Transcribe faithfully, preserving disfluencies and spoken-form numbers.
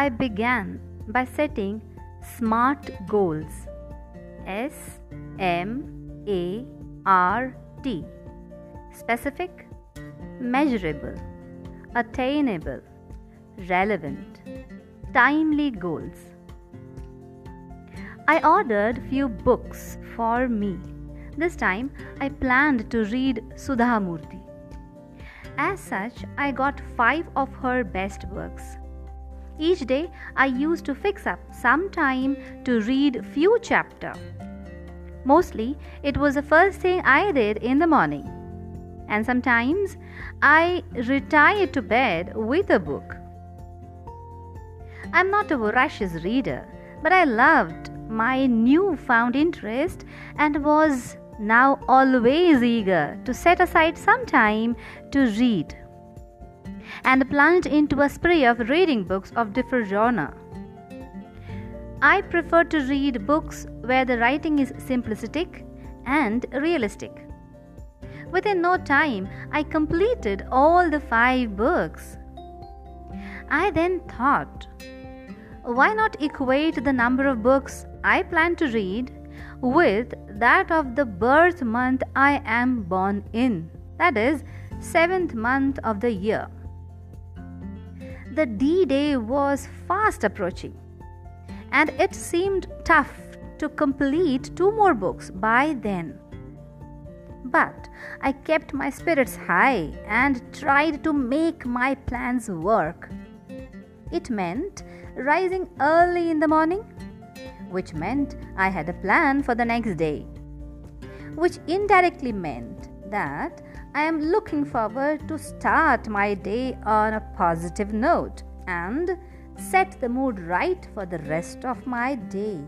I began by setting SMART goals, S M A R T, specific, measurable, attainable, relevant, timely goals. I ordered few books for me. This time I planned to read Sudha Murthy. As such, I got five of her best works. Each day I used to fix up some time to read few chapter. Mostly it was the first thing I did in the morning. And sometimes I retired to bed with a book. I'm not a voracious reader, but I loved my newfound interest and was now always eager to set aside some time to read, and plunged into a spree of reading books of different genre. I prefer to read books where the writing is simplistic and realistic. Within no time, I completed all the five books. I then thought, why not equate the number of books I plan to read with that of the birth month I am born in, that is, seventh month of the year. The D-Day was fast approaching, and it seemed tough to complete two more books by then. But I kept my spirits high and tried to make my plans work. It meant rising early in the morning, which meant I had a plan for the next day, which indirectly meant that I am looking forward to start my day on a positive note and set the mood right for the rest of my day.